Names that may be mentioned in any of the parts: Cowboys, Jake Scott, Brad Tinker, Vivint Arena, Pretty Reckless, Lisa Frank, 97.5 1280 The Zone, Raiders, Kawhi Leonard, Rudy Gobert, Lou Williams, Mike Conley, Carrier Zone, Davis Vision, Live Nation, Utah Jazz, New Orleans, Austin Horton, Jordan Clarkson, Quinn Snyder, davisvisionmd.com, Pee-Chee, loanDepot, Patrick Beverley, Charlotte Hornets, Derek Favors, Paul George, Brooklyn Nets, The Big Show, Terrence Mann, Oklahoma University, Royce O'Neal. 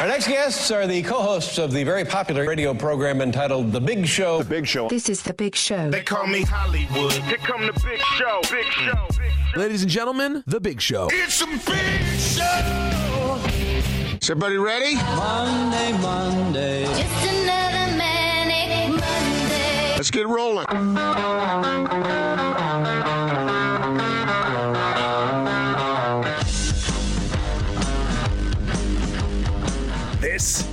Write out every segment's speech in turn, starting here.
Our next guests are the co-hosts of the very popular radio program entitled The Big Show. The Big Show. This is The Big Show. They call me Hollywood. Here come The Big Show. Big Show. Big Show. Ladies and gentlemen, The Big Show. It's a big show. Is everybody ready? Monday, Monday. Just another manic Monday. Let's get rolling. This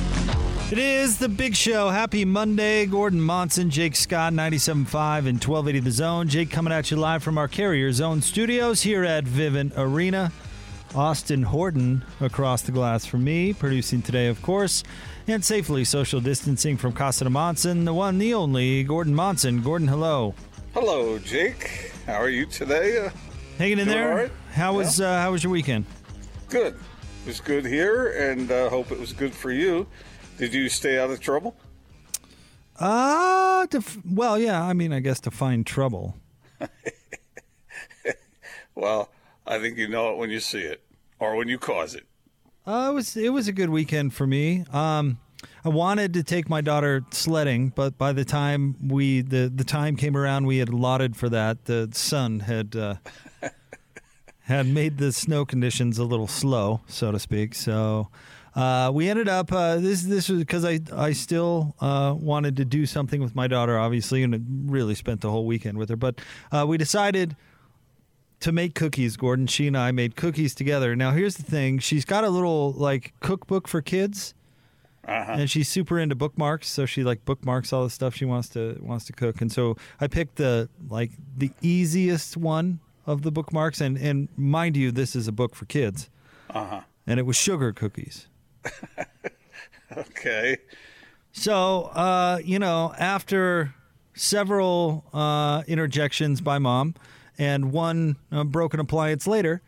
It is The Big Show. Happy Monday. Gordon Monson, Jake Scott, 97.5 and 1280 The Zone. Jake coming at you live from our Carrier Zone studios here at Vivint Arena. Austin Horton across the glass from me, producing today, of course, and safely social distancing from Casa de Monson, the one, the only, Gordon Monson. Gordon, hello. Hello, Jake. How are you today? Hanging in there? All right? How was your weekend? Good. It was good here, and I hope it was good for you. Did you stay out of trouble? Yeah. I mean, I guess to find trouble. Well, I think you know it when you see it, or when you cause it. It was a good weekend for me. I wanted to take my daughter sledding, but by the time the time came around, we had allotted for that. The sun had had made the snow conditions a little slow, so to speak. So. We ended up, this was because I still wanted to do something with my daughter, obviously, and really spent the whole weekend with her. But we decided to make cookies, Gordon. She and I made cookies together. Now, here's the thing. She's got a little, like, cookbook for kids, and she's super into bookmarks. So she, like, bookmarks all the stuff she wants to cook. And so I picked the easiest one of the bookmarks. And mind you, this is a book for kids. And it was sugar cookies. Okay. So, after several interjections by mom and one broken appliance later,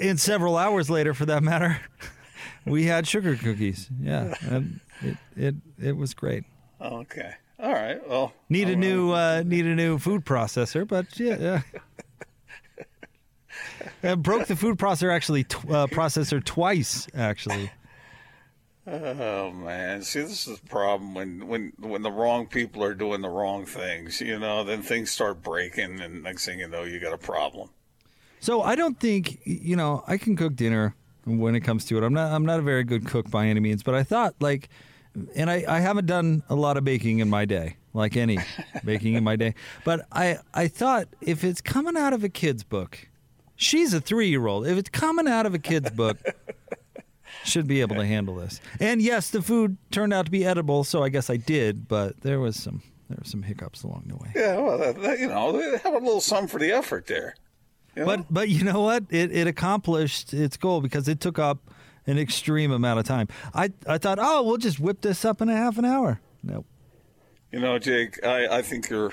and several hours later for that matter, we had sugar cookies. Yeah. And it was great. Okay. All right. Well, need a new food processor, but yeah. And broke the food processor twice, actually. Oh, man. See, this is the problem when the wrong people are doing the wrong things, then things start breaking, and next thing you know, you got a problem. So I don't think, I can cook dinner when it comes to it. I'm not a very good cook by any means, but I thought, and I haven't done a lot of baking in my day, like any baking in my day, but I thought if it's coming out of a kid's book... She's a 3-year-old. If it's coming out of a kid's book, should be able to handle this. And yes, the food turned out to be edible, so I guess I did. But there were some hiccups along the way. Yeah, well, have a little sum for the effort there. But you know what? It accomplished its goal because it took up an extreme amount of time. I thought, we'll just whip this up in a half an hour. Nope. Jake, I think you're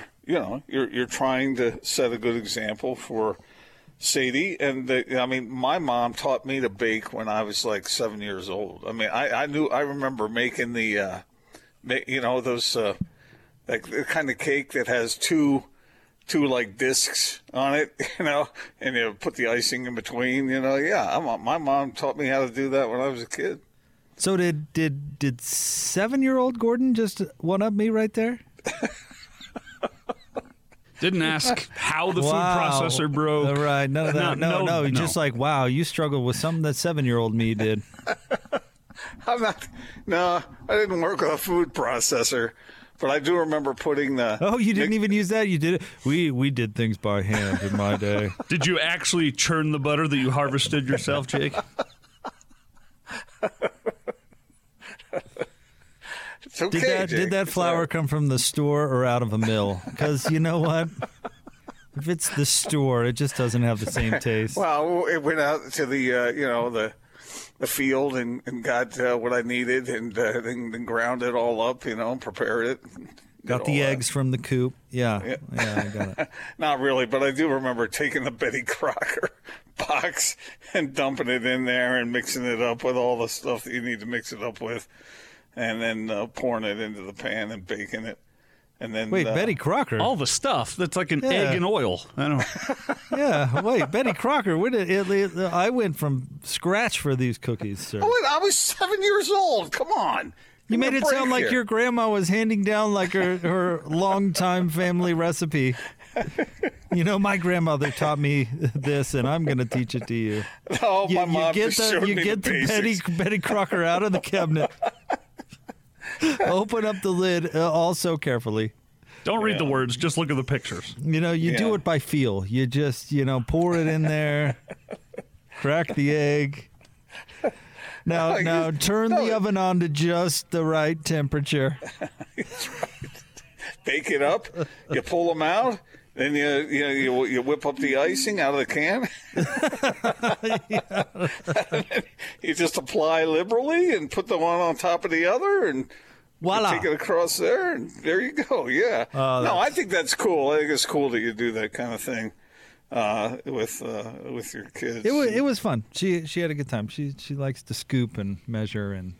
trying to set a good example for Sadie, my mom taught me to bake when I was 7 years old. I mean, I remember making the, those the kind of cake that has two discs on it, and you put the icing in between. My mom taught me how to do that when I was a kid. So did 7-year-old Gordon just one-up me right there? Didn't ask how the food processor broke. All right, none of that. No. Just you struggled with something that 7-year-old me did. I didn't work on a food processor, but I do remember putting the... Oh, you didn't even use that? You did it? We did things by hand in my day. Did you actually churn the butter that you harvested yourself, Jake? Okay, did that flour come from the store or out of a mill? Because you know what? If it's the store, it just doesn't have the same taste. Well, it went out to the the field and got what I needed and then ground it all up, and prepared it. Got the eggs from the coop. Yeah, I got it. Not really, but I do remember taking the Betty Crocker box and dumping it in there and mixing it up with all the stuff that you need to mix it up with, and then pouring it into the pan and baking it. And then Betty Crocker, all the stuff that's like an egg and oil. I don't. Yeah, wait, Betty Crocker. I went from scratch for these cookies, sir. I was 7 years old. Come on. You made it sound like your grandma was handing down like her longtime family recipe. You know, my grandmother taught me this, and I'm going to teach it to you. Oh, my mom just showed me the basics. You get the Betty Crocker out of the cabinet. Open up the lid also carefully. Don't read the words. Just look at the pictures. You know, you do it by feel. You just, pour it in there, crack the egg. Now turn the oven on to just the right temperature. That's right. Bake it up. You pull them out. Then you whip up the icing out of the can. You just apply liberally and put the one on top of the other and voila. Take it across there, and there you go. Yeah. I think that's cool. I think it's cool that you do that kind of thing with your kids. It was fun. She had a good time. She likes to scoop and measure and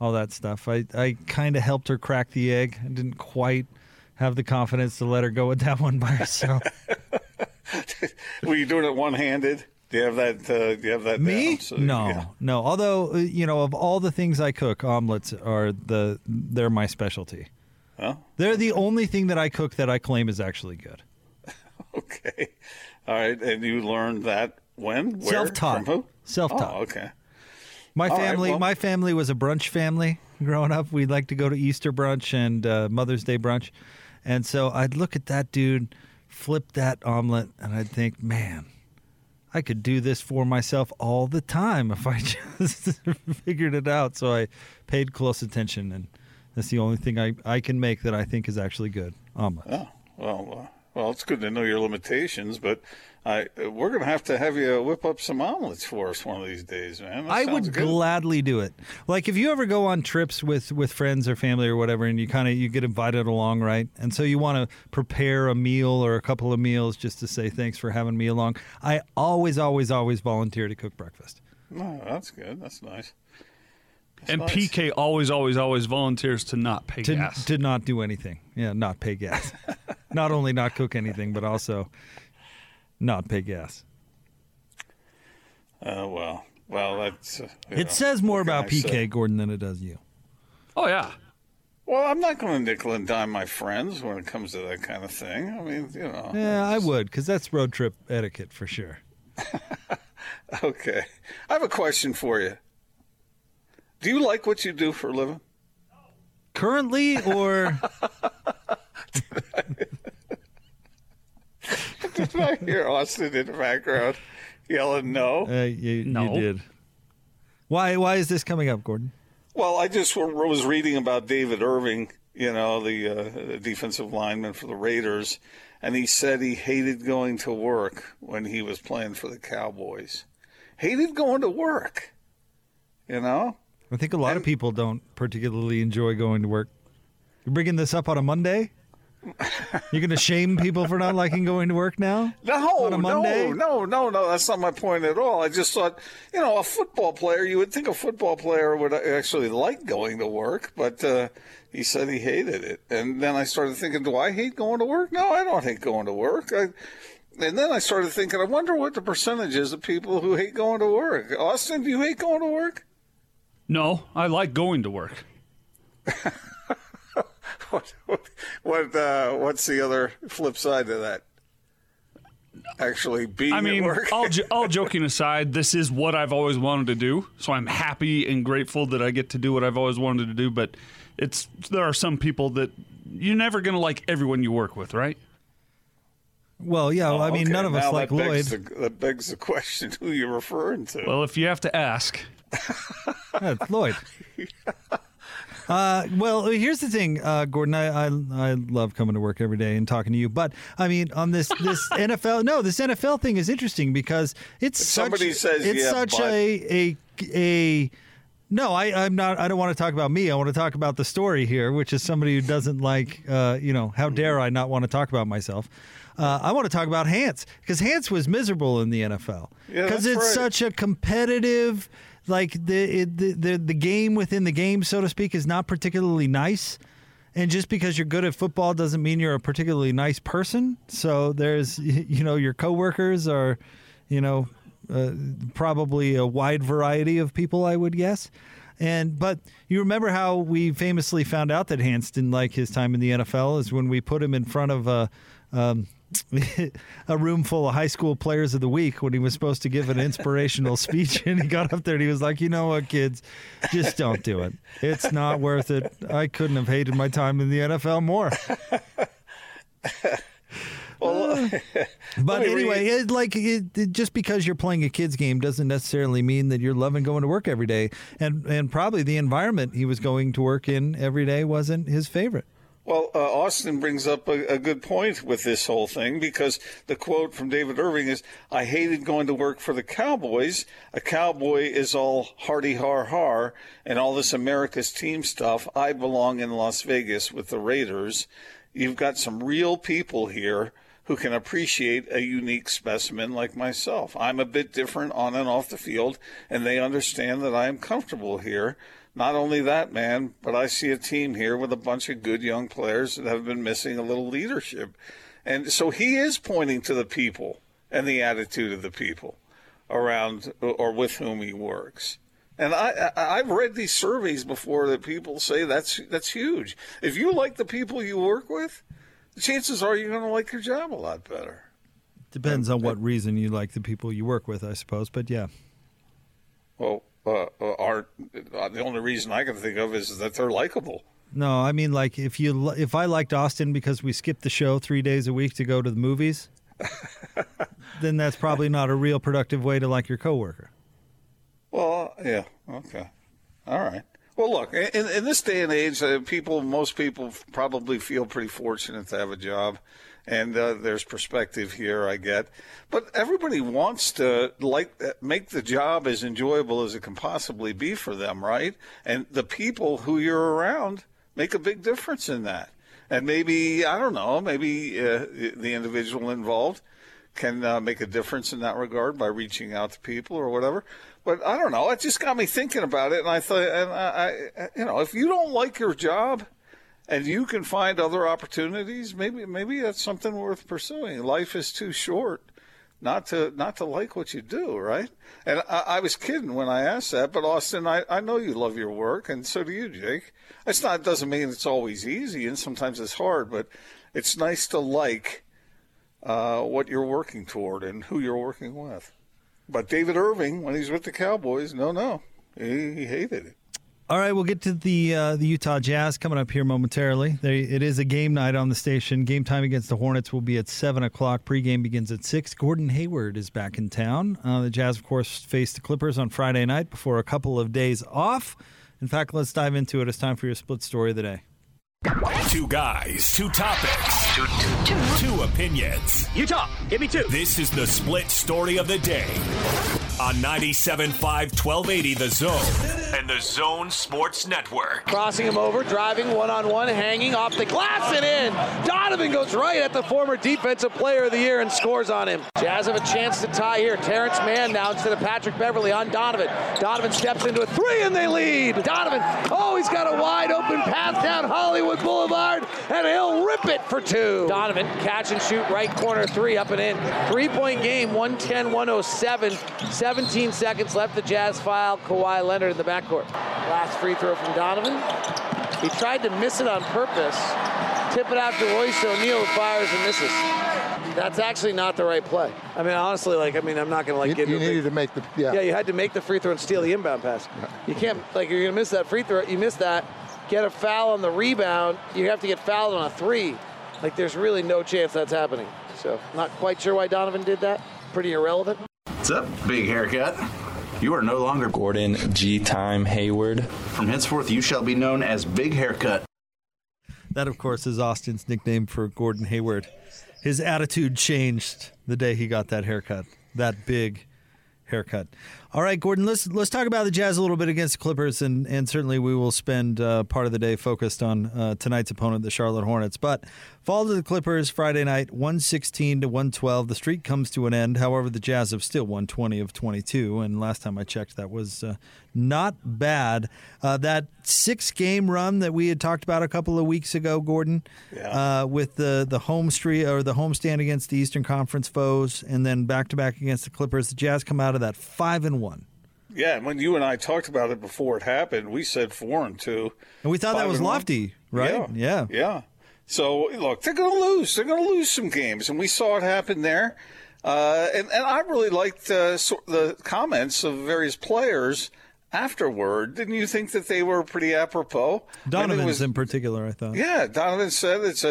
all that stuff. I kind of helped her crack the egg. I didn't quite have the confidence to let her go with that one by herself. Were you doing it one-handed? Do you have that? Do you have that? Me? Down? So, no. Although of all the things I cook, omelets are they're my specialty. Huh? They're the only thing that I cook that I claim is actually good. Okay, all right. And you learned that when? Where? Self-taught. From who? Self-taught. Oh, okay. My family was a brunch family. Growing up, we'd like to go to Easter brunch and Mother's Day brunch. And so I'd look at that dude, flip that omelet, and I'd think, man, I could do this for myself all the time if I just figured it out. So I paid close attention, and that's the only thing I can make that I think is actually good, omelets. Oh, well, it's good to know your limitations, but we're going to have you whip up some omelets for us one of these days, man. That I would good. Gladly do it. Like if you ever go on trips with friends or family or whatever, and you get invited along, right? And so you want to prepare a meal or a couple of meals just to say thanks for having me along. I always, always, always volunteer to cook breakfast. Oh, that's good. That's nice. PK always, always, always volunteers to not pay gas. To not do anything. Yeah, not pay gas. Not only not cook anything, but also not pay gas. Well, that's... it says more about PK, Gordon, than it does you. Oh, yeah. Well, I'm not going to nickel and dime my friends when it comes to that kind of thing. I mean, Yeah, I would, because that's road trip etiquette for sure. Okay. I have a question for you. Do you like what you do for a living? Currently, or... Did I hear Austin in the background yelling no? You did. Why is this coming up, Gordon? Well, I just was reading about David Irving, the defensive lineman for the Raiders, and he said he hated going to work when he was playing for the Cowboys. Hated going to work, I think a lot of people don't particularly enjoy going to work. You're bringing this up on a Monday? You're going to shame people for not liking going to work now? No, that's not my point at all. I just thought, a football player, you would think a football player would actually like going to work, but he said he hated it. And then I started thinking, do I hate going to work? No, I don't hate going to work. And then I started thinking, I wonder what the percentage is of people who hate going to work. Austin, do you hate going to work? No, I like going to work. What's the other flip side of that? Actually being at work? All joking aside, this is what I've always wanted to do, so I'm happy and grateful that I get to do what I've always wanted to do, but there are some people that you're never going to like everyone you work with, right? Well, yeah, okay. None of us like Lloyd. That begs the question who you're referring to. Well, if you have to ask. That's Lloyd. Well, here's the thing, Gordon. I love coming to work every day and talking to you. But on this NFL, this NFL thing is interesting because it's such a No, I'm not. I don't want to talk about me. I want to talk about the story here, which is somebody who doesn't like, how dare I not want to talk about myself. I want to talk about Hans, because Hans was miserable in the NFL. Because it's right. Such a competitive, like the game within the game, so to speak, is not particularly nice. And just because you're good at football doesn't mean you're a particularly nice person. So there's, your coworkers are, probably a wide variety of people, I would guess. But you remember how we famously found out that Hans didn't like his time in the NFL is when we put him in front of a room full of high school players of the week when he was supposed to give an inspirational speech, and he got up there and he was like, you know what, kids, just don't do it. It's not worth it. I couldn't have hated my time in the NFL more. But anyway, just because you're playing a kid's game doesn't necessarily mean that you're loving going to work every day. And probably the environment he was going to work in every day wasn't his favorite. Well, Austin brings up a good point with this whole thing, because the quote from David Irving is, I hated going to work for the Cowboys. A cowboy is all hardy har and all this America's team stuff. I belong in Las Vegas with the Raiders. You've got some real people here who can appreciate a unique specimen like myself. I'm a bit different on and off the field, and they understand that I am comfortable here. Not only that, man, but I see a team here with a bunch of good young players that have been missing a little leadership. And so he is pointing to the people and the attitude of the people around or with whom he works. And I've read these surveys before that people say that's huge. If you like the people you work with, the chances are you're going to like your job a lot better. Depends on what reason you like the people you work with, I suppose, but yeah. Well, the only reason I can think of is that they're likable. No, I mean, like if I liked Austin because we skipped the show 3 days a week to go to the movies, then that's probably not a real productive way to like your coworker. Well, yeah, okay, all right. Well, look, in this day and age, most people probably feel pretty fortunate to have a job. And there's perspective here, I get. But everybody wants to make the job as enjoyable as it can possibly be for them, right? And the people who you're around make a big difference in that. And maybe, I don't know, maybe the individual involved can make a difference in that regard by reaching out to people or whatever. But I don't know, it just got me thinking about it. And I thought, if you don't like your job, and you can find other opportunities, maybe that's something worth pursuing. Life is too short not to like what you do, right? And I was kidding when I asked that, but Austin, I know you love your work, and so do you, Jake. It doesn't mean it's always easy, and sometimes it's hard, but it's nice to like what you're working toward and who you're working with. But David Irving, when he's with the Cowboys, no, he hated it. All right, we'll get to the Utah Jazz coming up here momentarily. It is a game night on the station. Game time against the Hornets will be at 7 o'clock. Pre-game begins at 6. Gordon Hayward is back in town. The Jazz, of course, face the Clippers on Friday night before a couple of days off. In fact, let's dive into it. It's time for your split story of the day. Two guys, two topics, two opinions. Utah, give me two. This is the split story of the day. On 97.5 1280 The Zone and the Zone Sports Network. Crossing him over, driving one-on-one, hanging off the glass and in. Donovan goes right at the former Defensive Player of the Year and scores on him. Jazz have a chance to tie here. Terrence Mann now instead of Patrick Beverley on Donovan. Donovan steps into a three and they lead. Donovan, he's got a wide open pass down Hollywood Boulevard and he'll rip it for two. Donovan, catch and shoot, right corner three, up and in. 3-point game, 110-107. 17 seconds left. The Jazz foul Kawhi Leonard in the backcourt. Last free throw from Donovan. He tried to miss it on purpose. Tip it out to Royce O'Neal, fires and misses. That's actually not the right play. I mean, honestly, I'm not going to give you. You needed to make the. Yeah. Yeah, you had to make the free throw and steal the inbound pass. You can't you're going to miss that free throw. You miss that, get a foul on the rebound. You have to get fouled on a three. There's really no chance that's happening. So not quite sure why Donovan did that. Pretty irrelevant. What's up, big haircut? You are no longer Gordon G. Time Hayward. From henceforth, you shall be known as Big Haircut. That, of course, is Austin's nickname for Gordon Hayward. His attitude changed the day he got that haircut, that big haircut. All right, Gordon, let's talk about the Jazz a little bit against the Clippers, and certainly we will spend part of the day focused on tonight's opponent, the Charlotte Hornets. But fall to the Clippers Friday night, 116-112. The streak comes to an end. However, the Jazz have still won 20 of 22, and last time I checked, that was not bad. That six-game run that we had talked about a couple of weeks ago, Gordon, with the home streak or the homestand against the Eastern Conference foes, and then back-to-back against the Clippers, the Jazz come out of that 5-1. Yeah, when you and I talked about it before it happened, we said 4-2, and we thought that was lofty, right? Yeah. So, look, they're going to lose. They're going to lose some games, and we saw it happen there. And I really liked the comments of various players afterward. Didn't you think that they were pretty apropos? Donovan's in particular, I thought. Yeah, Donovan said it's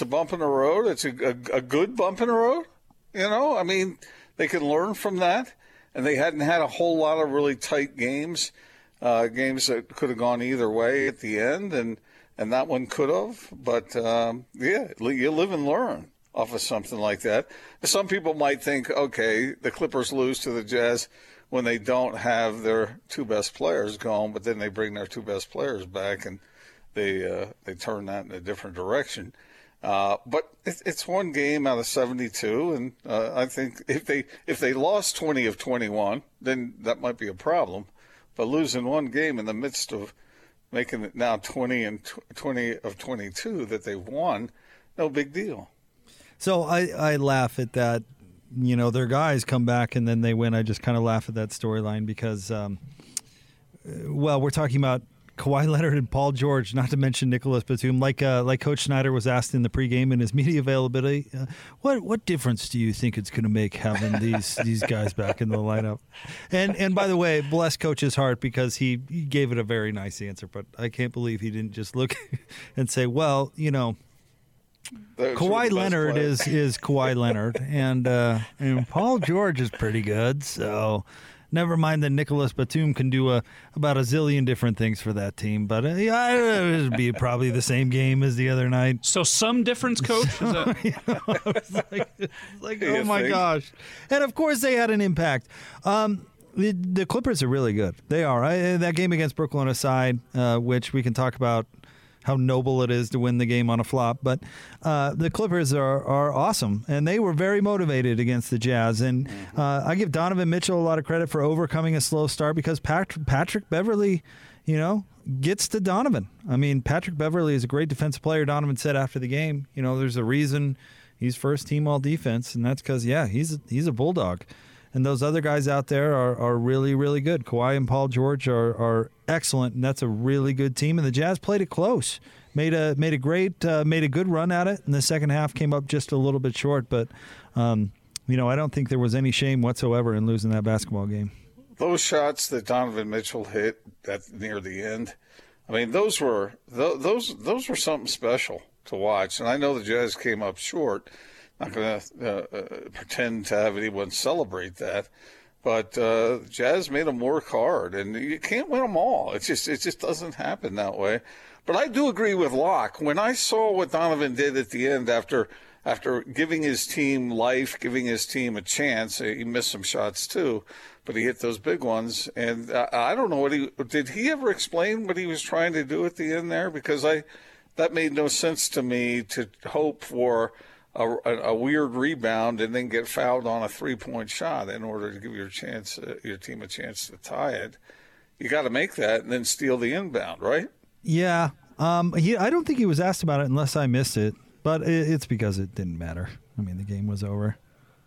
a bump in the road. It's a good bump in the road. You know, I mean, they can learn from that. And they hadn't had a whole lot of really tight games, games that could have gone either way at the end. And that one could have, but you live and learn off of something like that. Some people might think, okay, the Clippers lose to the Jazz when they don't have their two best players gone, but then they bring their two best players back and they turn that in a different direction. But it's one game out of 72, and I think if they lost 20 of 21, then that might be a problem. But losing one game in the midst of making it now 20 of 22 that they've won, no big deal. So I laugh at that. You know, their guys come back and then they win. I just kind of laugh at that storyline because, we're talking about Kawhi Leonard and Paul George, not to mention Nicholas Batum. Like Coach Snyder was asked in the pregame in his media availability, what difference do you think it's going to make having these guys back in the lineup? And by the way, bless Coach's heart because he gave it a very nice answer, but I can't believe he didn't just look and say, well, you know, Kawhi Leonard is Kawhi Leonard, and Paul George is pretty good, so... Never mind that Nicholas Batum can do about a zillion different things for that team, but it would be probably the same game as the other night. So some difference, Coach? So, is that... I was like oh, my gosh. And, of course, they had an impact. The Clippers are really good. They are. That game against Brooklyn aside, which we can talk about how noble it is to win the game on a flop, but the Clippers are awesome, and they were very motivated against the Jazz, and I give Donovan Mitchell a lot of credit for overcoming a slow start because Patrick Beverley, you know, gets to Donovan. I mean, Patrick Beverley is a great defensive player. Donovan said after the game, you know, there's a reason he's first team all defense, and that's because, he's a bulldog. And those other guys out there are really, really good. Kawhi and Paul George are excellent, and that's a really good team. And the Jazz played it close, made a good run at it. And the second half came up just a little bit short, but I don't think there was any shame whatsoever in losing that basketball game. Those shots that Donovan Mitchell hit near the end, I mean, those were something special to watch. And I know the Jazz came up short. Not going to pretend to have anyone celebrate that, but Jazz made them work hard, and you can't win them all. It just doesn't happen that way. But I do agree with Locke. When I saw what Donovan did at the end after giving his team life, giving his team a chance, he missed some shots too, but he hit those big ones. And I don't know did he ever explain what he was trying to do at the end there? Because that made no sense to me to hope for a weird rebound and then get fouled on a three-point shot in order to give your team a chance to tie it. You got to make that and then steal the inbound, right? Yeah. I don't think he was asked about it unless I missed it, but it's because it didn't matter. I mean, the game was over.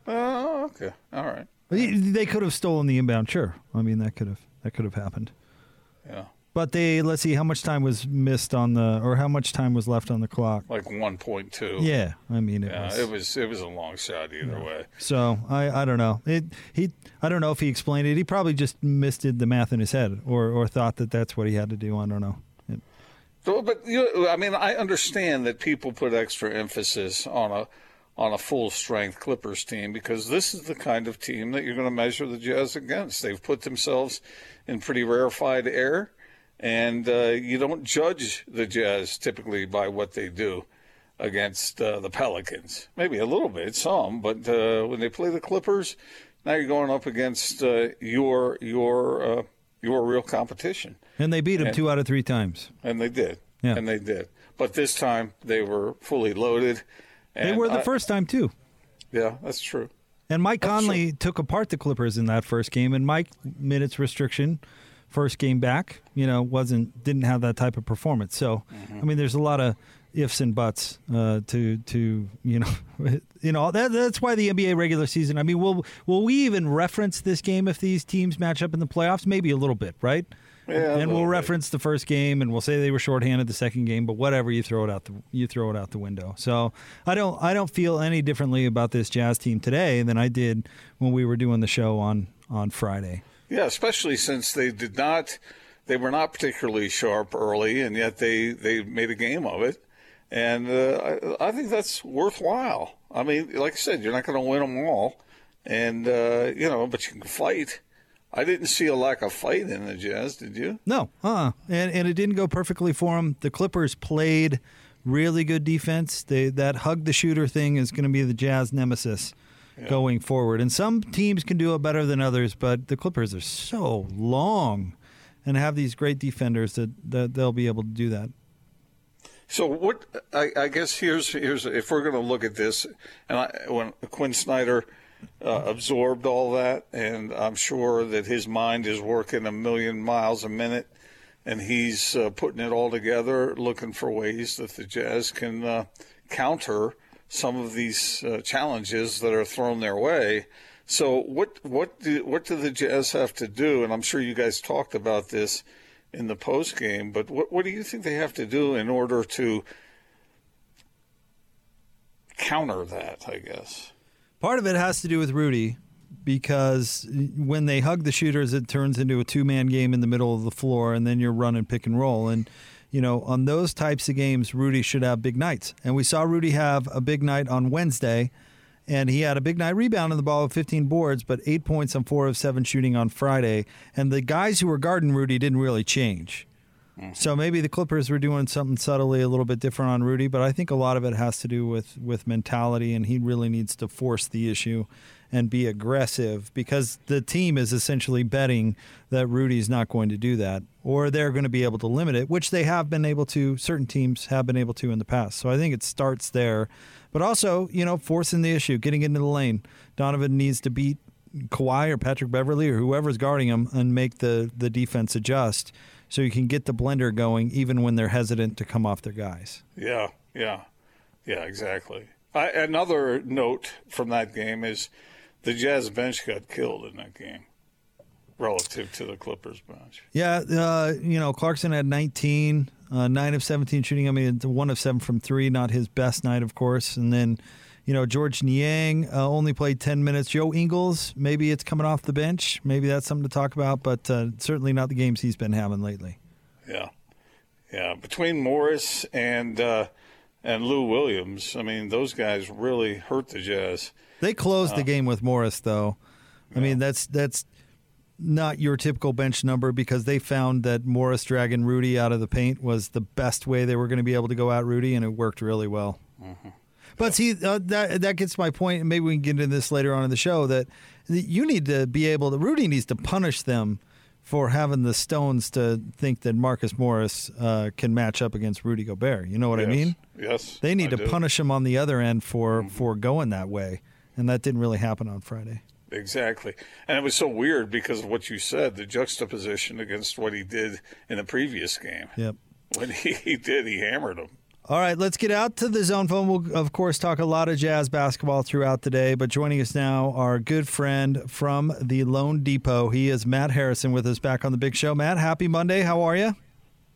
Oh, okay. All right. They could have stolen the inbound, sure. I mean, that could have happened. Yeah. But let's see, how much time was missed how much time was left on the clock? Like 1.2. Yeah, I mean it was a long shot either way. So I don't know. I don't know if he explained it. He probably just misdid the math in his head, or thought that that's what he had to do. I don't know. I understand that people put extra emphasis on a full strength Clippers team because this is the kind of team that you're going to measure the Jazz against. They've put themselves in pretty rarefied air. And you don't judge the Jazz typically by what they do against the Pelicans. Maybe a little bit, some, but when they play the Clippers, Now you're going up against your real competition. And they beat them 2 out of 3 times. And they did. Yeah. And they did. But this time they were fully loaded. And they were the first time, too. Yeah, that's true. And Mike Conley took apart the Clippers in that first game, and Mike minutes restriction, first game back, you know, didn't have that type of performance. So, I mean, there's a lot of ifs and buts that's why the NBA regular season. I mean, will we even reference this game if these teams match up in the playoffs? Maybe a little bit, right? Yeah, and we'll reference the first game, and we'll say they were shorthanded the second game. But whatever, you throw it out the window. So I don't feel any differently about this Jazz team today than I did when we were doing the show on Friday. Yeah, especially since they were not particularly sharp early, and yet they made a game of it. And I think that's worthwhile. I mean, like I said, you're not going to win them all, and but you can fight. I didn't see a lack of fight in the Jazz, did you? No. And it didn't go perfectly for them. The Clippers played really good defense. That hug-the-shooter thing is going to be the Jazz nemesis going forward. And some teams can do it better than others, but the Clippers are so long and have these great defenders that they'll be able to do that. So what I guess here's if we're going to look at this, and when Quinn Snyder – absorbed all that, and I'm sure that his mind is working a million miles a minute, and he's putting it all together, looking for ways that the Jazz can counter some of these challenges that are thrown their way. So what do the Jazz have to do? And I'm sure you guys talked about this in the postgame, but what do you think they have to do in order to counter that, I guess? Part of it has to do with Rudy, because when they hug the shooters, it turns into a two-man game in the middle of the floor, and then you're running pick and roll. And, on those types of games, Rudy should have big nights. And we saw Rudy have a big night on Wednesday, and he had a big night rebound on the ball with 15 boards, but 8 points on 4 of 7 shooting on Friday. And the guys who were guarding Rudy didn't really change. So maybe the Clippers were doing something subtly a little bit different on Rudy, but I think a lot of it has to do with mentality, and he really needs to force the issue and be aggressive, because the team is essentially betting that Rudy's not going to do that, or they're going to be able to limit it, which they have been able to, certain teams have been able to in the past. So I think it starts there. But also, forcing the issue, getting into the lane. Donovan needs to beat Kawhi or Patrick Beverley or whoever's guarding him and make the defense adjust, so you can get the blender going even when they're hesitant to come off their guys. Yeah, exactly. Another note from that game is the Jazz bench got killed in that game relative to the Clippers bench. Yeah, Clarkson had 19, 9 of 17 shooting. I mean, 1 of 7 from 3, not his best night, of course. And then, George Niang only played 10 minutes. Joe Ingles, maybe it's coming off the bench. Maybe that's something to talk about, but certainly not the games he's been having lately. Yeah. Between Morris and Lou Williams, I mean, those guys really hurt the Jazz. They closed the game with Morris, though. I mean, that's not your typical bench number, because they found that Morris dragging Rudy out of the paint was the best way they were going to be able to go at Rudy, and it worked really well. Mm-hmm. But see, that gets my point, and maybe we can get into this later on in the show, that you need to be able to – Rudy needs to punish them for having the stones to think that Marcus Morris can match up against Rudy Gobert. You know what I mean? Yes, they need to punish him on the other end for going that way, and that didn't really happen on Friday. Exactly. And it was so weird because of what you said, the juxtaposition against what he did in the previous game. Yep. When he hammered him. All right, let's get out to the zone phone. We'll, of course, talk a lot of Jazz basketball throughout the day, but joining us now, our good friend from the Loan Depot. He is Matt Harrison with us back on the Big Show. Matt, happy Monday. How are you?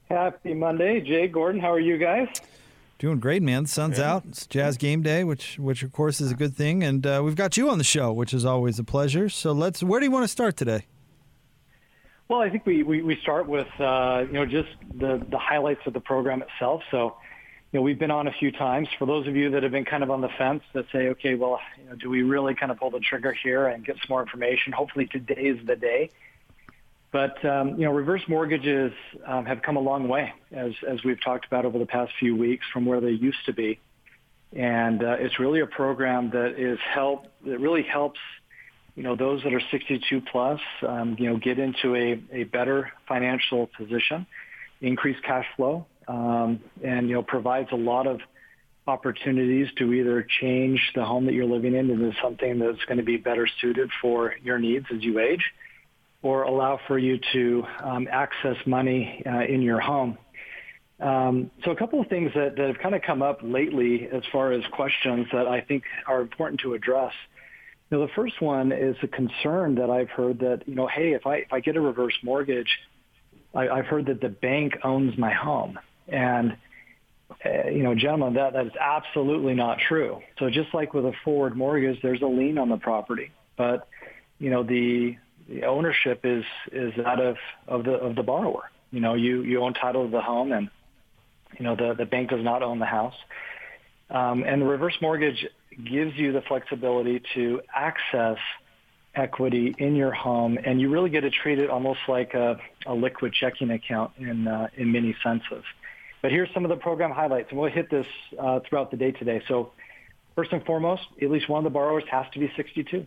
Happy Monday. Jay, Gordon, how are you guys? Doing great, man. The sun's out. It's Jazz game day, which of course, is a good thing. And we've got you on the show, which is always a pleasure. So where do you want to start today? Well, I think we start with, just the highlights of the program itself. So, we've been on a few times. For those of you that have been kind of on the fence that say, okay, well, do we really kind of pull the trigger here and get some more information? Hopefully today is the day. But, reverse mortgages have come a long way, as we've talked about over the past few weeks, from where they used to be. And it's really a program that really helps you know, those that are 62 plus, you know, get into a better financial position, increase cash flow, and, you know, provides a lot of opportunities to either change the home that you're living in into something that's going to be better suited for your needs as you age, or allow for you to access money in your home. So a couple of things that have kind of come up lately as far as questions that I think are important to address. You know, the first one is a concern that I've heard that, you know, hey, if I get a reverse mortgage, I've heard that the bank owns my home. And, you know, gentlemen, that is absolutely not true. So just like with a forward mortgage, there's a lien on the property. But, you know, the ownership is that of the borrower. You know, you own title of the home, and, you know, the bank does not own the house. And the reverse mortgage gives you the flexibility to access equity in your home, and you really get to treat it almost like a liquid checking account in many senses. But here's some of the program highlights, and we'll hit this throughout the day today. So first and foremost, at least one of the borrowers has to be 62. You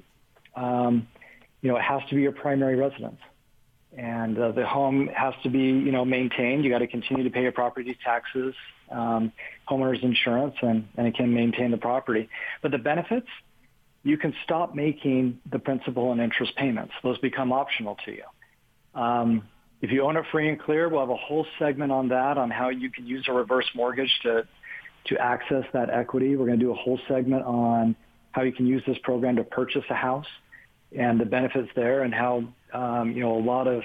know, it has to be your primary residence. And the home has to be, you know, maintained. You got to continue to pay your property taxes, homeowners insurance, and it can maintain the property. But the benefits, you can stop making the principal and interest payments. Those become optional to you. If you own it free and clear, we'll have a whole segment on that, on how you can use a reverse mortgage to access that equity. We're going to do a whole segment on how you can use this program to purchase a house and the benefits there, and how you know, a lot of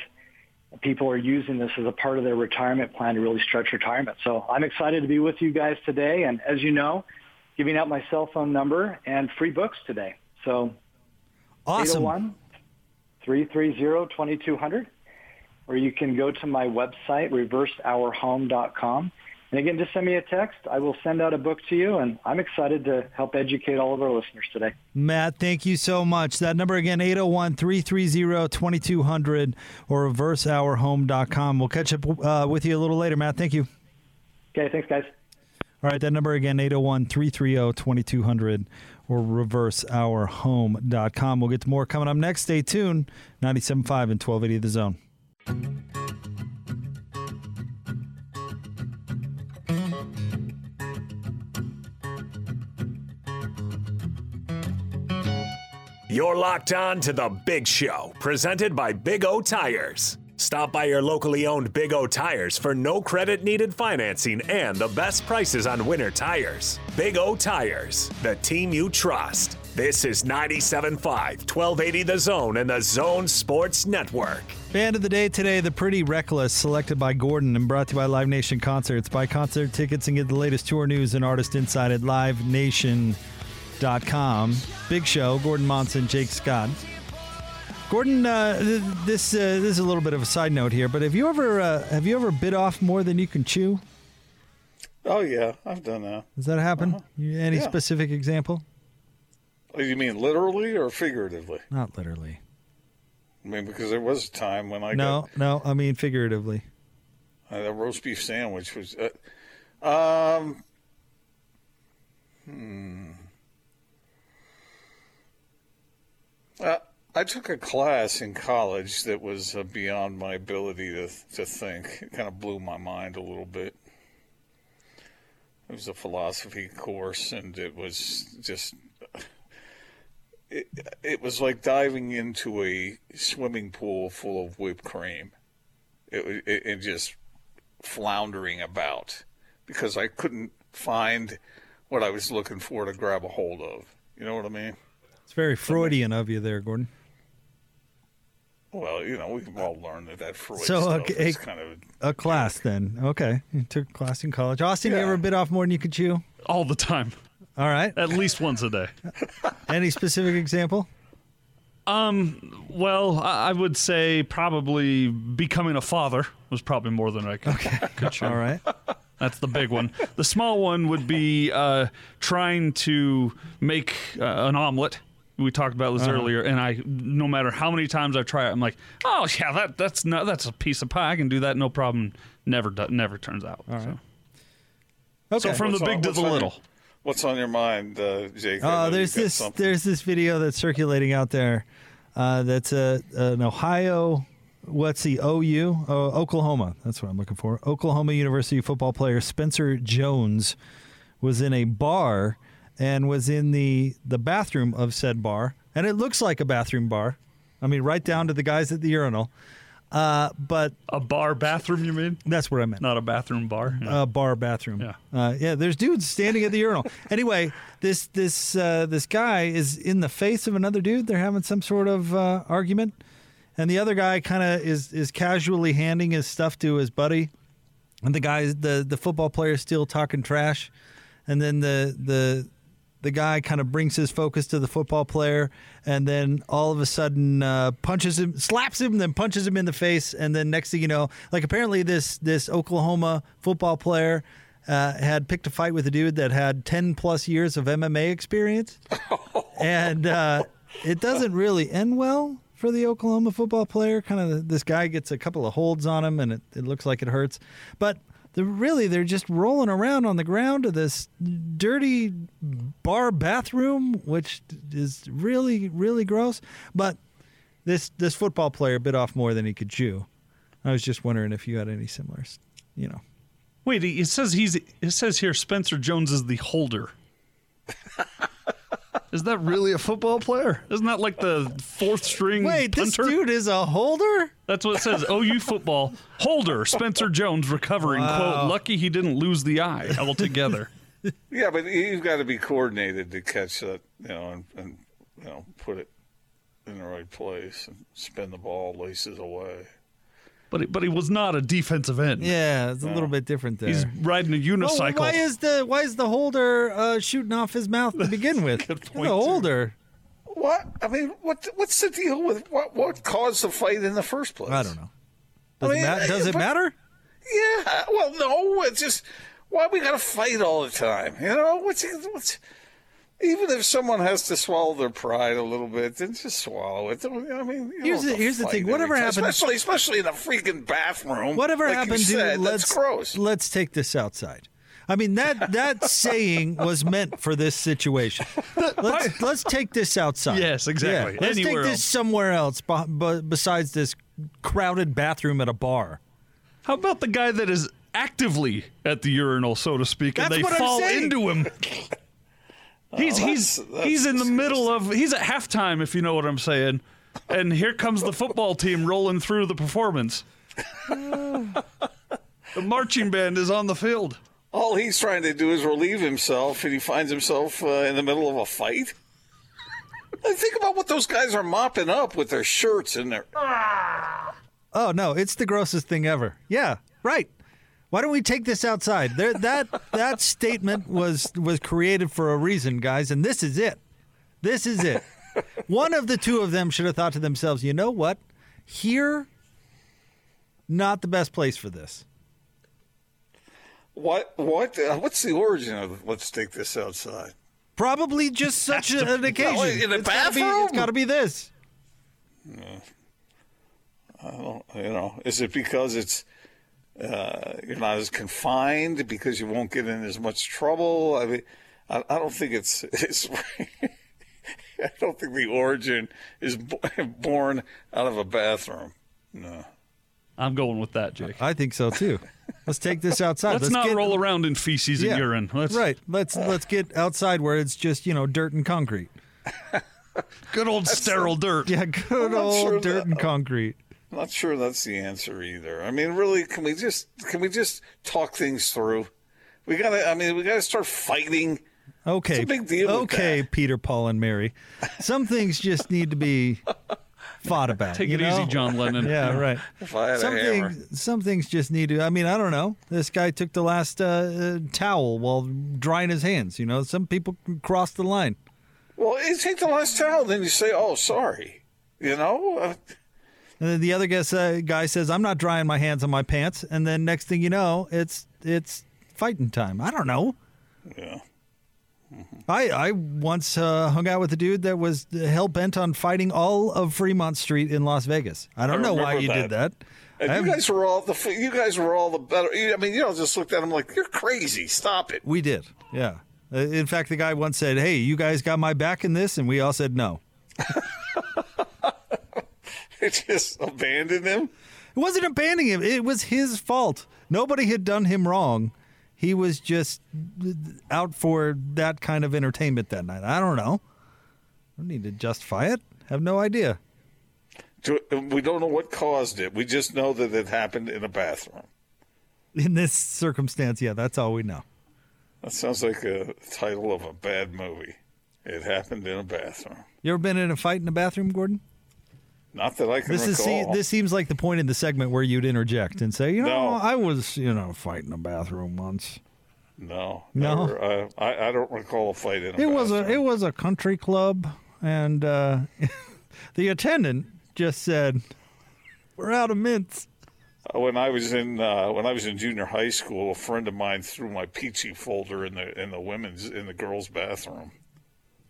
people are using this as a part of their retirement plan to really stretch retirement. So I'm excited to be with you guys today. And as you know, giving out my cell phone number and free books today. So awesome. 801-330-2200, or you can go to my website, reverseourhome.com. And again, just send me a text. I will send out a book to you, and I'm excited to help educate all of our listeners today. Matt, thank you so much. That number again, 801-330-2200 or reverseourhome.com. We'll catch up with you a little later, Matt. Thank you. Okay, thanks, guys. All right, that number again, 801-330-2200 or reverseourhome.com. We'll get to more coming up next. Stay tuned, 97.5 and 1280 The Zone. You're locked on to The Big Show, presented by Big O Tires. Stop by your locally owned Big O Tires for no credit needed financing and the best prices on winter tires. Big O Tires, the team you trust. This is 97.5, 1280 The Zone and the Zone Sports Network. Band of the day today, The Pretty Reckless, selected by Gordon and brought to you by Live Nation Concerts. Buy concert tickets and get the latest tour news and artist insight at livenation.com. Big Show, Gordon Monson, Jake Scott. Gordon, this is a little bit of a side note here, but have you ever bit off more than you can chew? Oh yeah, I've done that. Does that happen? Uh-huh. Any specific example? You mean literally or figuratively? Not literally. I mean, because there was a time when I mean figuratively. The roast beef sandwich was. I took a class in college that was beyond my ability to think. It kind of blew my mind a little bit. It was a philosophy course, and it was just... It was like diving into a swimming pool full of whipped cream. It just floundering about because I couldn't find what I was looking for to grab a hold of. You know what I mean? It's very Freudian of you there, Gordon. Well, you know, we've all learned that Freud stuff is kind of... a class then. Okay. You took a class in college. Austin, you ever bit off more than you could chew? All the time. All right. At least once a day. Any specific example? Well, I would say probably becoming a father was probably more than I could chew. All right. That's the big one. The small one would be trying to make an omelet. We talked about this earlier, and no matter how many times I try it, I'm like, oh yeah, that's a piece of pie. I can do that, no problem. Never turns out. All right. Okay. So from the big to the little. What's on your mind, Jake? There's this video that's circulating out there That's an Ohio, Oklahoma. That's what I'm looking for. Oklahoma University football player Spencer Jones was in a bar and was in the bathroom of said bar. And it looks like a bathroom bar. I mean, right down to the guys at the urinal. But a bar bathroom, you mean? That's what I meant. Not a bathroom bar. A bar bathroom. Yeah. Yeah. There's dudes standing at the urinal. Anyway, this guy is in the face of another dude. They're having some sort of argument, and the other guy kind of is casually handing his stuff to his buddy, and the guy, the football player, is still talking trash, and then the guy kind of brings his focus to the football player, and then all of a sudden punches him, slaps him, then punches him in the face, and then next thing you know, like apparently this Oklahoma football player had picked a fight with a dude that had 10-plus years of MMA experience, and it doesn't really end well for the Oklahoma football player. Kind of this guy gets a couple of holds on him, and it looks like it hurts, but... They're just rolling around on the ground of this dirty bar bathroom, which is really, really gross. But this football player bit off more than he could chew. I was just wondering if you had any similar, you know. Wait, it says here Spencer Jones is the holder. Is that really a football player? Isn't that like the fourth string punter? This dude is a holder? That's what it says. OU football. Holder, Spencer Jones recovering. Wow. Quote, lucky he didn't lose the eye altogether. Yeah, but he's got to be coordinated to catch that, you know, and you know, put it in the right place and spin the ball, laces away. But he was not a defensive end. Yeah, it's a little bit different there. He's riding a unicycle. Well, why is the holder shooting off his mouth to begin with? Good point. The holder. What? I mean, what's the deal with what caused the fight in the first place? I don't know. Does it matter? Yeah. Well, no. It's just why we got to fight all the time. You know, even if someone has to swallow their pride a little bit, then just swallow it. I mean, here's the thing. Whatever happens, especially in a freaking bathroom. Whatever happens, that's gross. Let's take this outside. I mean, that saying was meant for this situation. Let's take this outside. Yes, exactly. Yeah, let's take this somewhere else besides this crowded bathroom at a bar. How about the guy that is actively at the urinal, so to speak, and they fall into him? He's in the middle of, he's at halftime, if you know what I'm saying, and here comes the football team rolling through the performance. The marching band is on the field. All he's trying to do is relieve himself, and he finds himself in the middle of a fight. Think about what those guys are mopping up with their shirts and their... Oh, no, it's the grossest thing ever. Yeah, right. Why don't we take this outside? There, that statement was created for a reason, guys, and this is it. This is it. One of the two of them should have thought to themselves, you know what? Here, not the best place for this. What's the origin of let's take this outside? Probably just such an occasion. Wait, in a bathroom? It's got to be this. No. I don't, you know, is it because it's... you're not as confined because you won't get in as much trouble. I mean, I don't think it's I don't think the origin is born out of a bathroom. No, I'm going with that, Jake. I think so too. Let's take this outside. Let's not roll around in feces and urine. Let's get outside where it's just, you know, dirt and concrete. Good old sterile dirt. Yeah, good old dirt and concrete. I'm not sure that's the answer either. I mean, really, can we just talk things through? We gotta start fighting. Okay, it's a big deal. Okay, with that. Peter, Paul, and Mary. Some things just need to be thought about. Take it easy, John Lennon. Yeah, right. If I had a hammer. Some things just need to. I mean, I don't know. This guy took the last towel while drying his hands. You know, some people cross the line. Well, you take the last towel, then you say, "Oh, sorry," you know. And then the other guy says, I'm not drying my hands on my pants. And then next thing you know, it's fighting time. I don't know. Yeah. Mm-hmm. I once hung out with a dude that was hell-bent on fighting all of Fremont Street in Las Vegas. I don't know why you did that. And you guys were all the better. I mean, you all just looked at him like, you're crazy. Stop it. We did. Yeah. In fact, the guy once said, hey, you guys got my back in this? And we all said no. They just abandoned him? It wasn't abandoning him. It was his fault. Nobody had done him wrong. He was just out for that kind of entertainment that night. I don't know. I don't need to justify it. I have no idea. We don't know what caused it. We just know that it happened in a bathroom. In this circumstance, yeah, that's all we know. That sounds like a title of a bad movie. It happened in a bathroom. You ever been in a fight in a bathroom, Gordon? Not that I can recall. This seems like the point in the segment where you'd interject and say, no. I was, fighting in a bathroom once. No. I don't recall a fight in a bathroom. It was a country club, and the attendant just said, "We're out of mints." When I was in junior high school, a friend of mine threw my Pee-Chee folder in the girls' bathroom.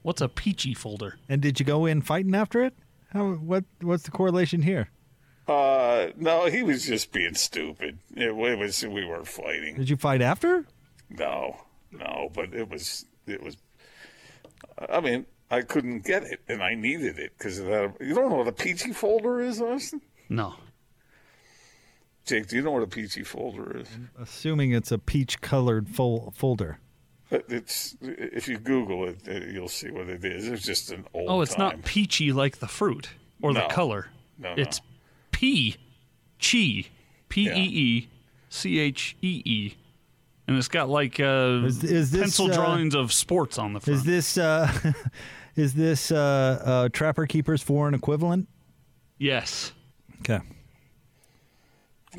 What's a Pee-Chee folder? And did you go in fighting after it? What's the correlation here? No, he was just being stupid. We weren't fighting. Did you fight after? No, but it was. I mean, I couldn't get it, and I needed it because of that. You don't know what a Pee-Chee folder is, Austin? No. Jake, do you know what a Pee-Chee folder is? I'm assuming it's a peach-colored folder. If you Google it, you'll see what it is. It's just an old. Oh, it's not peachy like the fruit or the color. No. It's Pee-Chee, P-E-E-C-H-E-E, and it's got like pencil drawings of sports on the front. Is this Trapper Keeper's foreign equivalent? Yes. Okay.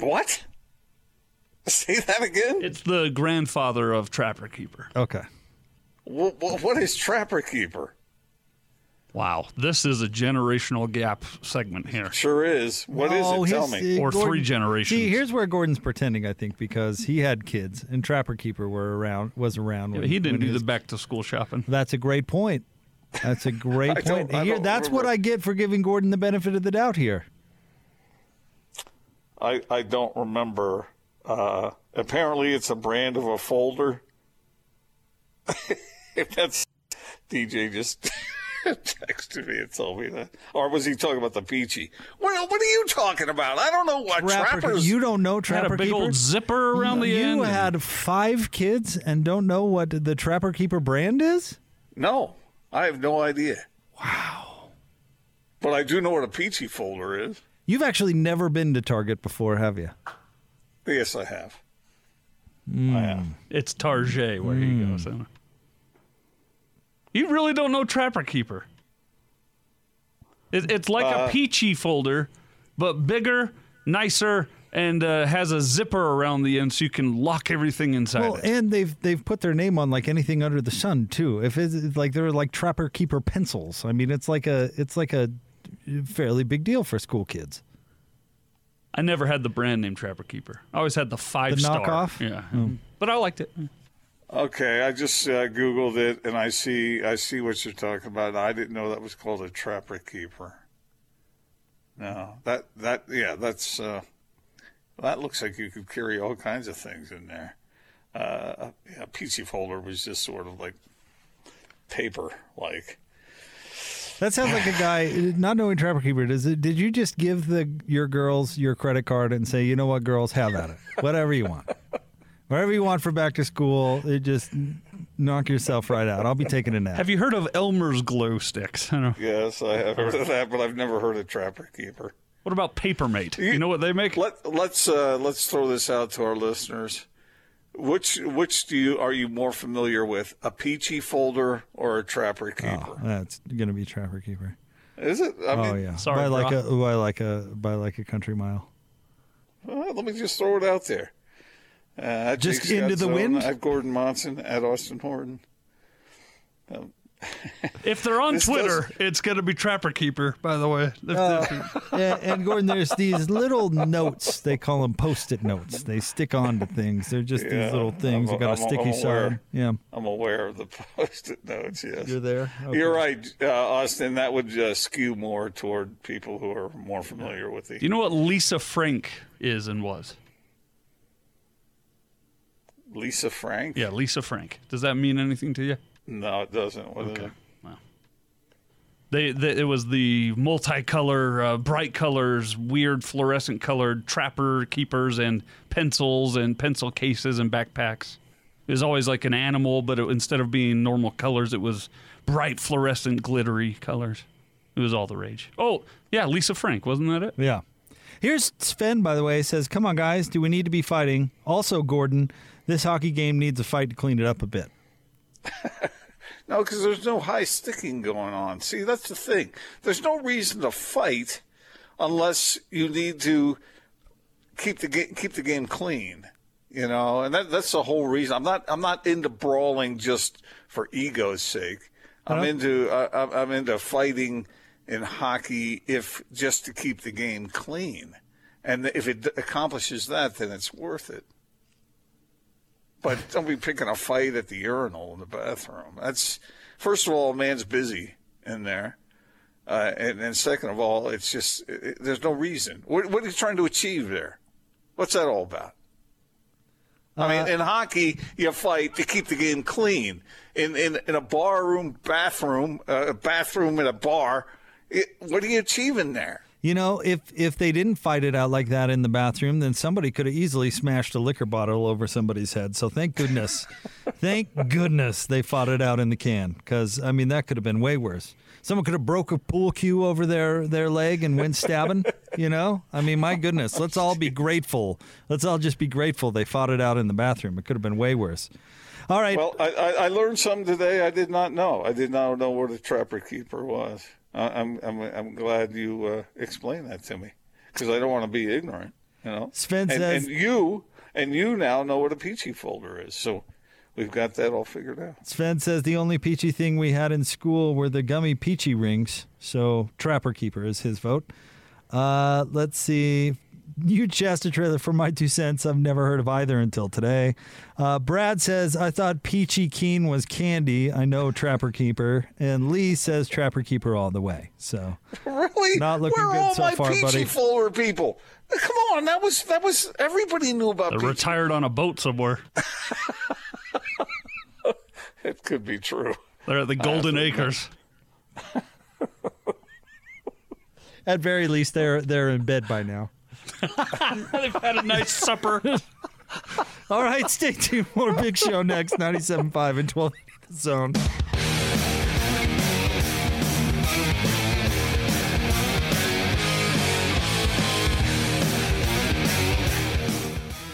What? Say that again? It's the grandfather of Trapper Keeper. Okay. What is Trapper Keeper? Wow. This is a generational gap segment here. Sure is. What is it? Tell me. Or Gordon, three generations. See, here's where Gordon's pretending, I think, because he had kids, and Trapper Keeper was around. Yeah, he didn't do the back-to-school shopping. That's a great point. That's a great point. That's what I get for giving Gordon the benefit of the doubt here. I don't remember. Apparently, it's a brand of a folder. If that's DJ just texted me and told me that, or was he talking about the Pee-Chee? What are you talking about? I don't know what Trapper's. You don't know Trapper Keeper? Had a big old zipper around the end. You had 5 kids and don't know what the Trapper Keeper brand is? No, I have no idea. Wow. But I do know what a Pee-Chee folder is. You've actually never been to Target before, have you? Yes, I have. I have. It's Target where he goes. Isn't it? You really don't know Trapper Keeper. It's like a Pee-Chee folder, but bigger, nicer, and has a zipper around the end so you can lock everything inside. Well, and they've put their name on like anything under the sun too. If it's like they're like Trapper Keeper pencils. I mean, it's like a fairly big deal for school kids. I never had the brand name Trapper Keeper. I always had the 5-star. The knockoff? Yeah. Mm. But I liked it. Okay, I just Googled it, and I see what you're talking about. I didn't know that was called a Trapper Keeper. No, that looks like you could carry all kinds of things in there. A Pee-Chee folder was just sort of like paper-like. That sounds like a guy, not knowing Trapper Keeper, did you just give your girls your credit card and say, you know what, girls, have at it. Whatever you want. Whatever you want for back to school, just knock yourself right out. I'll be taking a nap. Have you heard of Elmer's Glow Sticks? I don't know. Yes, I have heard of that, but I've never heard of Trapper Keeper. What about Paper Mate? You know what they make? Let's throw this out to our listeners. Which are you more familiar with, a Pee-Chee folder or a Trapper Keeper? Oh, that's gonna be Trapper Keeper. Is it? I mean, yeah. Sorry, by like a country mile. Well, let me just throw it out there. Just into the wind. I'm Gordon Monson at Austin Horton. If they're on Twitter, it's going to be Trapper Keeper, by the way. And Gordon, there's these little notes. They call them Post-it notes. They stick onto things. They're just these little things. They've got a sticky side. Yeah. I'm aware of the Post-it notes, yes. You're there? Okay. You're right, Austin. That would skew more toward people who are more familiar with the... Do you know what Lisa Frank is and was? Lisa Frank? Yeah, Lisa Frank. Does that mean anything to you? No, it doesn't. What okay. Is it? Wow. It was the multicolor, bright colors, weird fluorescent colored Trapper Keepers and pencil cases and backpacks. It was always like an animal, but instead of being normal colors, it was bright fluorescent glittery colors. It was all the rage. Oh, yeah, Lisa Frank, wasn't that it? Yeah. Here's Sven, by the way, says, "Come on, guys, do we need to be fighting? Also, Gordon, this hockey game needs a fight to clean it up a bit." No, because there's no high sticking going on. See, that's the thing. There's no reason to fight unless you need to keep the game clean, you know. And that's the whole reason. I'm not into brawling just for ego's sake. I'm into fighting in hockey if just to keep the game clean, and if it accomplishes that, then it's worth it. But don't be picking a fight at the urinal in the bathroom. That's, first of all, a man's busy in there. And second of all, it's just, there's no reason. What are you trying to achieve there? What's that all about? I mean, in hockey, you fight to keep the game clean. In a barroom, bathroom in a bar, what are you achieving there? You know, if they didn't fight it out like that in the bathroom, then somebody could have easily smashed a liquor bottle over somebody's head. So thank goodness they fought it out in the can, because, I mean, that could have been way worse. Someone could have broke a pool cue over their leg and went stabbing, you know? I mean, my goodness, let's all be grateful. Let's all just be grateful they fought it out in the bathroom. It could have been way worse. All right. Well, I learned something today I did not know. I did not know where the Trapper Keeper was. I'm glad you explained that to me, because I don't want to be ignorant, you know. Sven says, and you now know what a Pee-Chee folder is, so we've got that all figured out. Sven says the only Pee-Chee thing we had in school were the gummy Pee-Chee rings, so Trapper Keeper is his vote. Let's see. You Chester trailer for my 2 cents. I've never heard of either until today. Brad says, I thought Peachy Keen was candy. I know Trapper Keeper. And Lee says Trapper Keeper all the way. So really, not looking good so far, buddy. Where are all my Peachy Fuller people? Come on, that was everybody knew about. They're Peachy. Retired on a boat somewhere. It could be true. They're at the Golden Acres. At very least, they're in bed by now. They've had a nice supper. All right, stay tuned. More Big Show next, 97.5 and 1280 The Zone.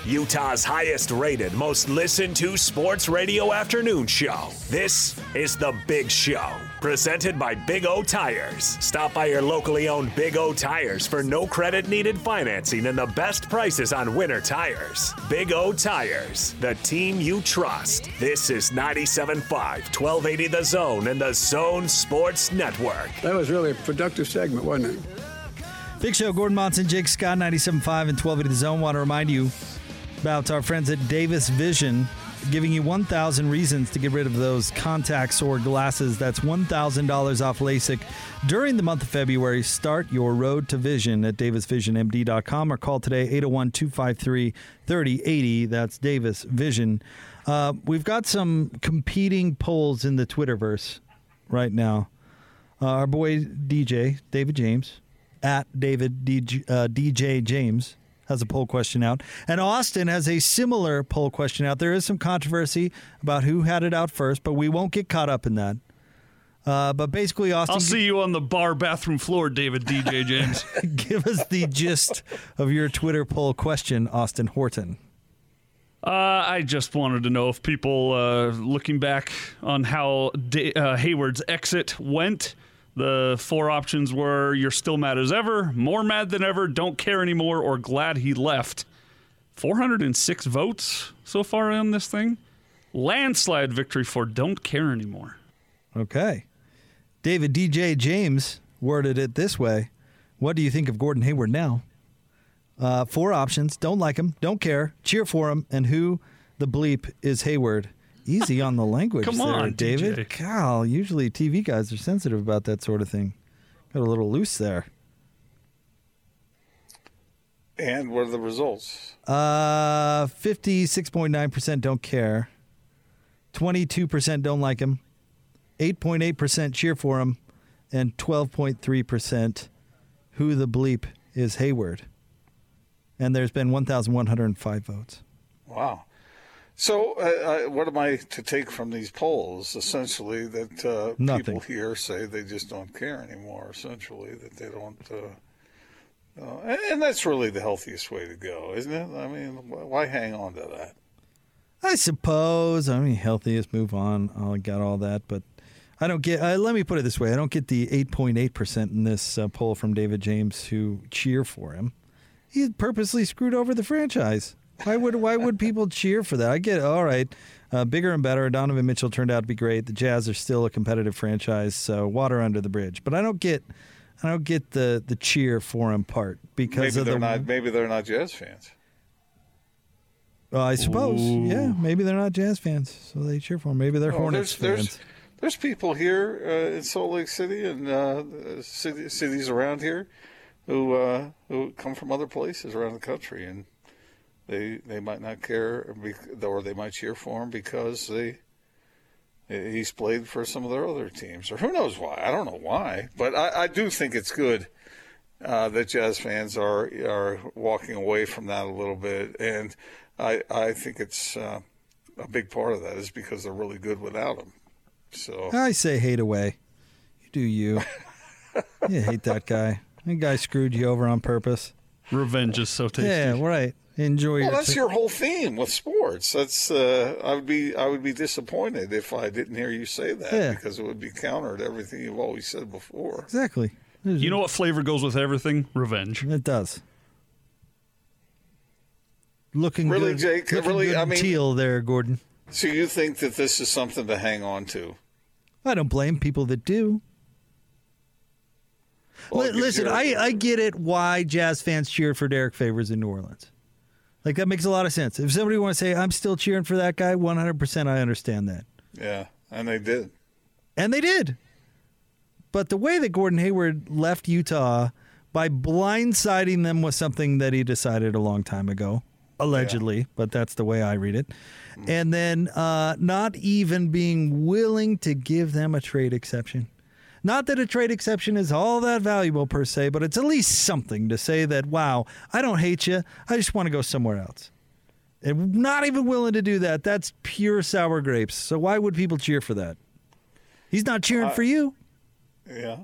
Utah's highest rated, most listened to sports radio afternoon show. This is The Big Show, presented by Big O Tires. Stop by your locally owned Big O Tires for no credit needed financing and the best prices on winter tires. Big O Tires, the team you trust. This is 97.5, 1280 The Zone and the Zone Sports Network. That was really a productive segment, wasn't it? Big Show, Gordon Monson, Jake Scott, 97.5 and 1280 The Zone. Want to remind you about our friends at Davis Vision, giving you 1,000 reasons to get rid of those contacts or glasses. That's $1,000 off LASIK during the month of February. Start your road to vision at davisvisionmd.com or call today, 801-253-3080. That's Davis Vision. We've got some competing polls in the Twitterverse right now. Our boy DJ, David James, at David DJ James, has a poll question out. And Austin has a similar poll question out. There is some controversy about who had it out first, but we won't get caught up in that. But basically, Austin... I'll see you on the bar bathroom floor, David DJ James. Give us the gist of your Twitter poll question, Austin Horton. I just wanted to know if people, looking back on how Hayward's exit went, the four options were, you're still mad as ever, more mad than ever, don't care anymore, or glad he left. 406 votes so far on this thing. Landslide victory for don't care anymore. Okay. David DJ James worded it this way. What do you think of Gordon Hayward now? Four options. Don't like him, don't care, cheer for him, and who the bleep is Hayward? Easy on the language. Come on, there, David. Cal, usually TV guys are sensitive about that sort of thing. Got a little loose there. And what are the results? 56.9% don't care. 22% don't like him. 8.8% cheer for him. and 12.3% who the bleep is Hayward. And there's been 1,105 votes. Wow. So what am I to take from these polls? Essentially that people here say they just don't care anymore, essentially, that they don't and that's really the healthiest way to go, isn't it? I mean, why hang on to that? I suppose. I mean, healthiest, move on. I got all that, but I don't get let me put it this way. I don't get the 8.8% in this poll from David James who cheer for him. He purposely screwed over the franchise. Why would people cheer for that? I get it. All right, bigger and better. Donovan Mitchell turned out to be great. The Jazz are still a competitive franchise, so water under the bridge. But I don't get the cheer for him part because maybe they're not Jazz fans. Well, I suppose, yeah. Maybe they're not Jazz fans, so they cheer for him. Maybe they're Hornets fans. There's people here in Salt Lake City and cities around here who come from other places around the country and. They might not care, or they might cheer for him because he's played for some of their other teams, or who knows why. I don't know why, but I do think it's good that Jazz fans are walking away from that a little bit, and I think it's a big part of that is because they're really good without him. So I say hate away. You do you. You hate that guy. That guy screwed you over on purpose. Revenge is so tasty. Yeah, right. Enjoy. Well, that's your whole theme with sports. That's I would be disappointed if I didn't hear you say that because it would be counter to everything you've always said before. Exactly. You know what flavor goes with everything? Revenge. It does. Looking really, good. Jake. Looking really, good I mean, teal there, Gordon. So you think that this is something to hang on to? I don't blame people that do. Well, listen, I get it. Why Jazz fans cheered for Derek Favors in New Orleans. Like, that makes a lot of sense. If somebody wants to say, I'm still cheering for that guy, 100% I understand that. Yeah, and they did. But the way that Gordon Hayward left Utah by blindsiding them was something that he decided a long time ago, allegedly, but that's the way I read it. Mm. And then not even being willing to give them a trade exception. Not that a trade exception is all that valuable per se, but it's at least something to say that, wow, I don't hate you. I just want to go somewhere else. And not even willing to do that. That's pure sour grapes. So why would people cheer for that? He's not cheering for you. Yeah.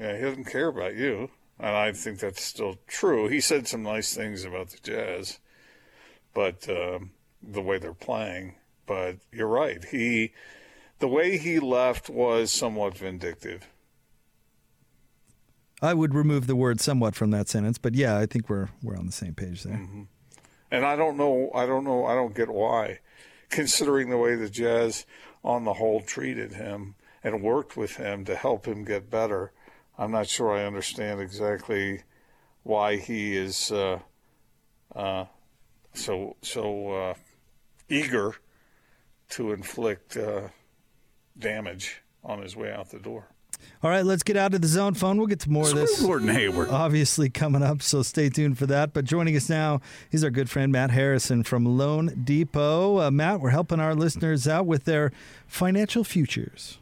Yeah, he doesn't care about you. And I think that's still true. He said some nice things about the Jazz, but the way they're playing. But you're right. The way he left was somewhat vindictive. I would remove the word "somewhat" from that sentence, but yeah, I think we're on the same page there. Mm-hmm. And I don't know, I don't get why, considering the way the Jazz, on the whole, treated him and worked with him to help him get better. I'm not sure I understand exactly why he is so eager to inflict. Damage on his way out the door. All right, let's get out of the zone phone. We'll get to more of this. Gordon Hayward. Obviously coming up, so stay tuned for that. But joining us now is our good friend Matt Harrison from loanDepot. Matt, we're helping our listeners out with their financial futures.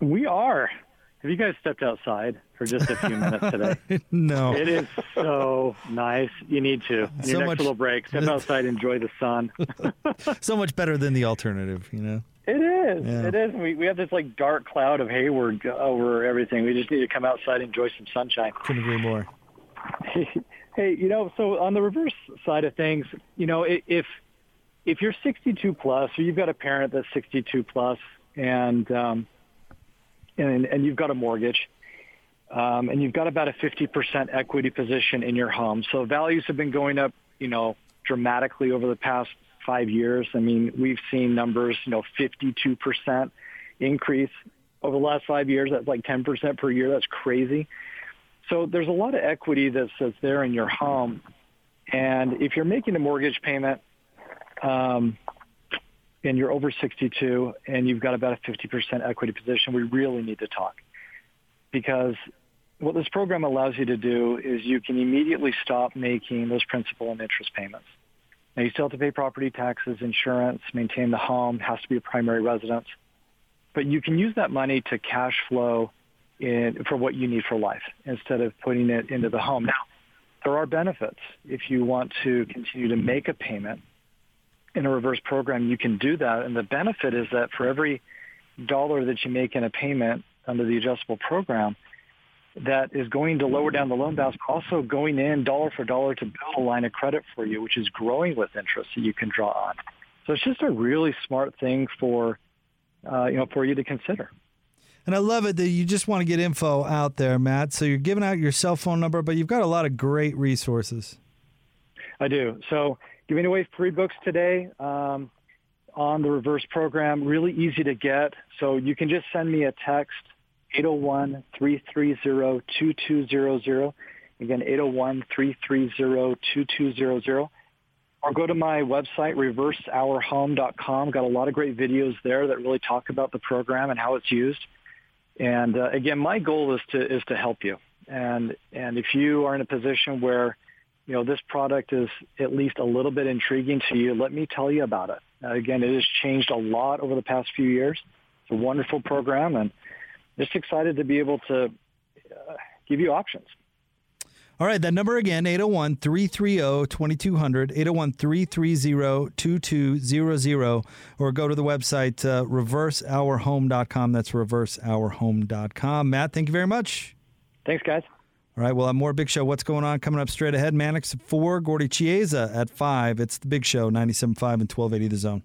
We are. Have you guys stepped outside for just a few minutes today? No. It is so nice. You need to. You need a little break. Step outside, enjoy the sun. So much better than the alternative, you know? It is. Yeah. It is. We have this, like, dark cloud of Hayward over everything. We just need to come outside and enjoy some sunshine. Couldn't agree more. Hey, you know, so on the reverse side of things, you know, if you're 62-plus or you've got a parent that's 62-plus and you've got a mortgage and you've got about a 50% equity position in your home, so values have been going up, you know, dramatically over the past 5 years. I mean, we've seen numbers, you know, 52% increase over the last 5 years. That's like 10% per year. That's crazy. So there's a lot of equity that's there in your home. And if you're making a mortgage payment and you're over 62 and you've got about a 50% equity position, we really need to talk. Because what this program allows you to do is you can immediately stop making those principal and interest payments. Now, you still have to pay property taxes, insurance, maintain the home, has to be a primary residence. But you can use that money to cash flow for what you need for life instead of putting it into the home. Now, there are benefits. If you want to continue to make a payment in a reverse program, you can do that. And the benefit is that for every dollar that you make in a payment under the adjustable program, that is going to lower down the loan balance, but also going in dollar for dollar to build a line of credit for you, which is growing with interest that you can draw on. So it's just a really smart thing for you to consider. And I love it that you just want to get info out there, Matt. So you're giving out your cell phone number, but you've got a lot of great resources. I do. So giving away free books today on the reverse program, really easy to get. So you can just send me a text, 801-330-2200. Again, 801-330-2200. Or go to my website, reverseourhome.com. Got a lot of great videos there that really talk about the program and how it's used. And again, my goal is to help you. And if you are in a position where, you know, this product is at least a little bit intriguing to you, let me tell you about it. Again, it has changed a lot over the past few years. It's a wonderful program, and just excited to be able to give you options. All right, that number again, 801-330-2200, 801-330-2200, or go to the website, reverseourhome.com. That's reverseourhome.com. Matt, thank you very much. Thanks, guys. All right, we'll have more Big Show. What's going on coming up straight ahead? Mannix at 4, Gordy Chiesa at 5. It's the Big Show, 97.5 and 1280 The Zone.